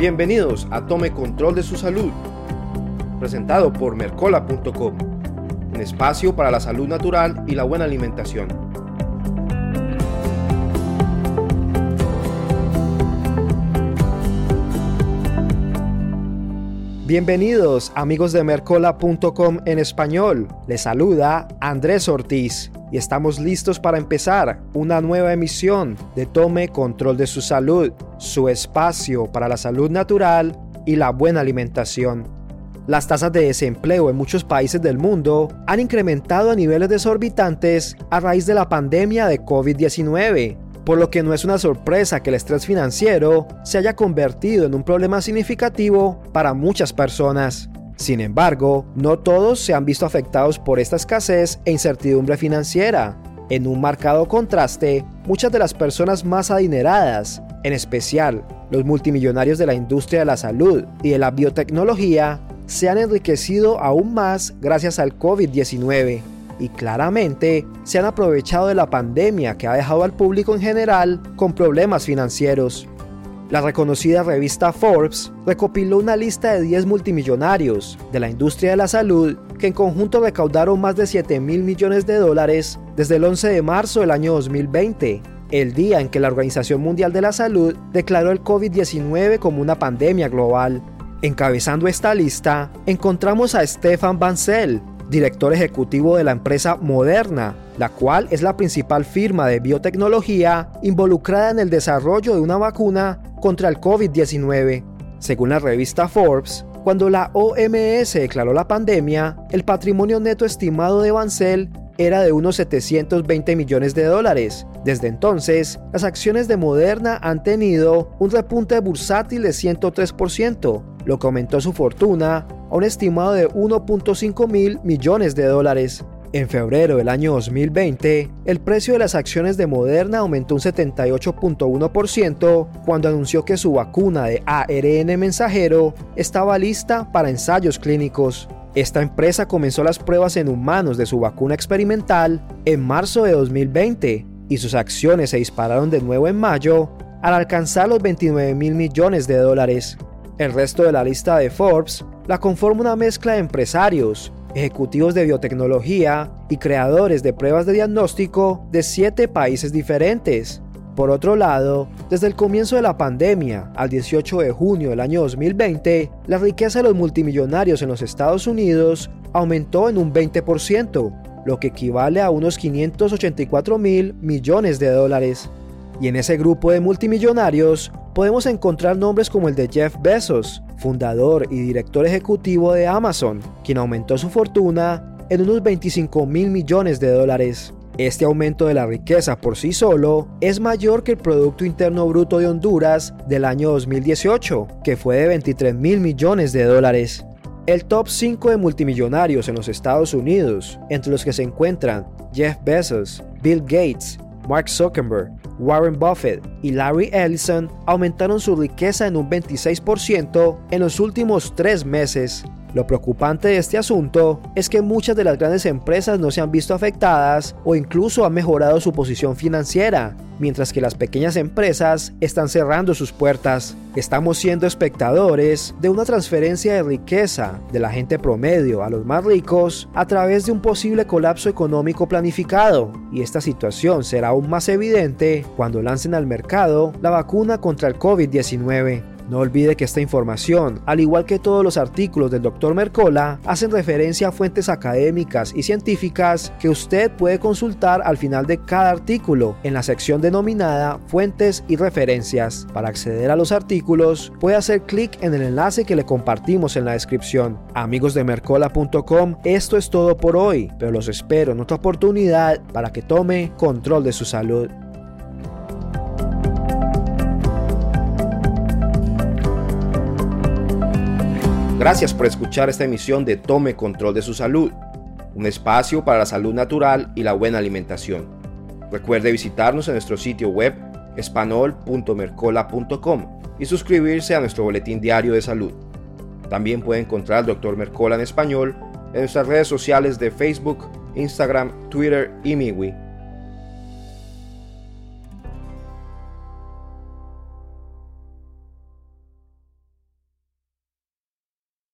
Bienvenidos a Tome Control de su Salud, presentado por Mercola.com, un espacio para la salud natural y la buena alimentación. Bienvenidos amigos de Mercola.com en español, les saluda Andrés Ortiz y estamos listos para empezar una nueva emisión de Tome Control de su Salud, su espacio para la salud natural y la buena alimentación. Las tasas de desempleo en muchos países del mundo han incrementado a niveles desorbitantes a raíz de la pandemia de COVID-19. Por lo que no es una sorpresa que el estrés financiero se haya convertido en un problema significativo para muchas personas. Sin embargo, no todos se han visto afectados por esta escasez e incertidumbre financiera. En un marcado contraste, muchas de las personas más adineradas, en especial los multimillonarios de la industria de la salud y de la biotecnología, se han enriquecido aún más gracias al COVID-19. Y claramente se han aprovechado de la pandemia que ha dejado al público en general con problemas financieros. La reconocida revista Forbes recopiló una lista de 10 multimillonarios de la industria de la salud que en conjunto recaudaron más de $7.000 millones desde el 11 de marzo del año 2020, el día en que la Organización Mundial de la Salud declaró el COVID-19 como una pandemia global. Encabezando esta lista, encontramos a Stefan Bancel, director ejecutivo de la empresa Moderna, la cual es la principal firma de biotecnología involucrada en el desarrollo de una vacuna contra el COVID-19. Según la revista Forbes, cuando la OMS declaró la pandemia, el patrimonio neto estimado de Bancel era de unos $720 millones. Desde entonces, las acciones de Moderna han tenido un repunte bursátil de 103%, lo que aumentó su fortuna a un estimado de $1.5 mil millones. En febrero del año 2020, el precio de las acciones de Moderna aumentó un 78.1% cuando anunció que su vacuna de ARN mensajero estaba lista para ensayos clínicos. Esta empresa comenzó las pruebas en humanos de su vacuna experimental en marzo de 2020 y sus acciones se dispararon de nuevo en mayo al alcanzar los $29 mil millones. El resto de la lista de Forbes la conforma una mezcla de empresarios, ejecutivos de biotecnología y creadores de pruebas de diagnóstico de 7 países diferentes. Por otro lado, desde el comienzo de la pandemia al 18 de junio del año 2020, la riqueza de los multimillonarios en los Estados Unidos aumentó en un 20%, lo que equivale a unos $584 mil millones. Y en ese grupo de multimillonarios podemos encontrar nombres como el de Jeff Bezos, fundador y director ejecutivo de Amazon, quien aumentó su fortuna en unos $25 mil millones. Este aumento de la riqueza por sí solo es mayor que el Producto Interno Bruto de Honduras del año 2018, que fue de $23 mil millones. El top 5 de multimillonarios en los Estados Unidos, entre los que se encuentran Jeff Bezos, Bill Gates, Mark Zuckerberg, Warren Buffett y Larry Ellison, aumentaron su riqueza en un 26% en los últimos 3 meses. Lo preocupante de este asunto es que muchas de las grandes empresas no se han visto afectadas o incluso han mejorado su posición financiera, mientras que las pequeñas empresas están cerrando sus puertas. Estamos siendo espectadores de una transferencia de riqueza de la gente promedio a los más ricos a través de un posible colapso económico planificado, y esta situación será aún más evidente cuando lancen al mercado la vacuna contra el COVID-19. No olvide que esta información, al igual que todos los artículos del Dr. Mercola, hacen referencia a fuentes académicas y científicas que usted puede consultar al final de cada artículo en la sección denominada Fuentes y Referencias. Para acceder a los artículos, puede hacer clic en el enlace que le compartimos en la descripción. Amigos de Mercola.com, esto es todo por hoy, pero los espero en otra oportunidad para que tome control de su salud. Gracias por escuchar esta emisión de Tome Control de su Salud, un espacio para la salud natural y la buena alimentación. Recuerde visitarnos en nuestro sitio web espanol.mercola.com y suscribirse a nuestro boletín diario de salud. También puede encontrar al Dr. Mercola en español en nuestras redes sociales de Facebook, Instagram, Twitter y MiWi.